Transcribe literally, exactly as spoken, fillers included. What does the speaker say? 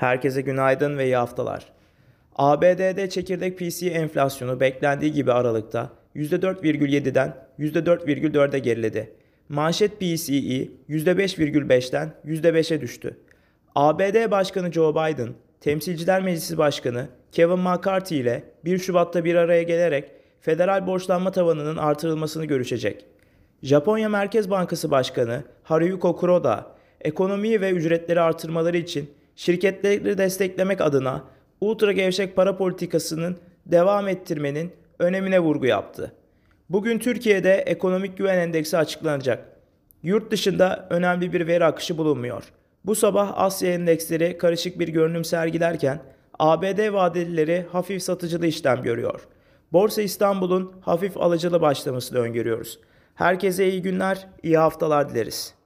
Herkese günaydın ve iyi haftalar. A B D'de çekirdek P C E enflasyonu beklendiği gibi Aralık'ta yüzde dört virgül yedi'den yüzde dört virgül dört'e geriledi. Manşet P C E yüzde beş virgül beş'ten yüzde beş'e düştü. A B D Başkanı Joe Biden, Temsilciler Meclisi Başkanı Kevin McCarthy ile bir Şubat'ta bir araya gelerek federal borçlanma tavanının artırılmasını görüşecek. Japonya Merkez Bankası Başkanı Haruhiko Kuroda, ekonomiyi ve ücretleri artırmaları için şirketleri desteklemek adına ultra gevşek para politikasının devam ettirmenin önemine vurgu yaptı. Bugün Türkiye'de ekonomik güven endeksi açıklanacak. Yurt dışında önemli bir veri akışı bulunmuyor. Bu sabah Asya endeksleri karışık bir görünüm sergilerken A B D vadelileri hafif satıcılı işlem görüyor. Borsa İstanbul'un hafif alıcılı başlamasını öngörüyoruz. Herkese iyi günler, iyi haftalar dileriz.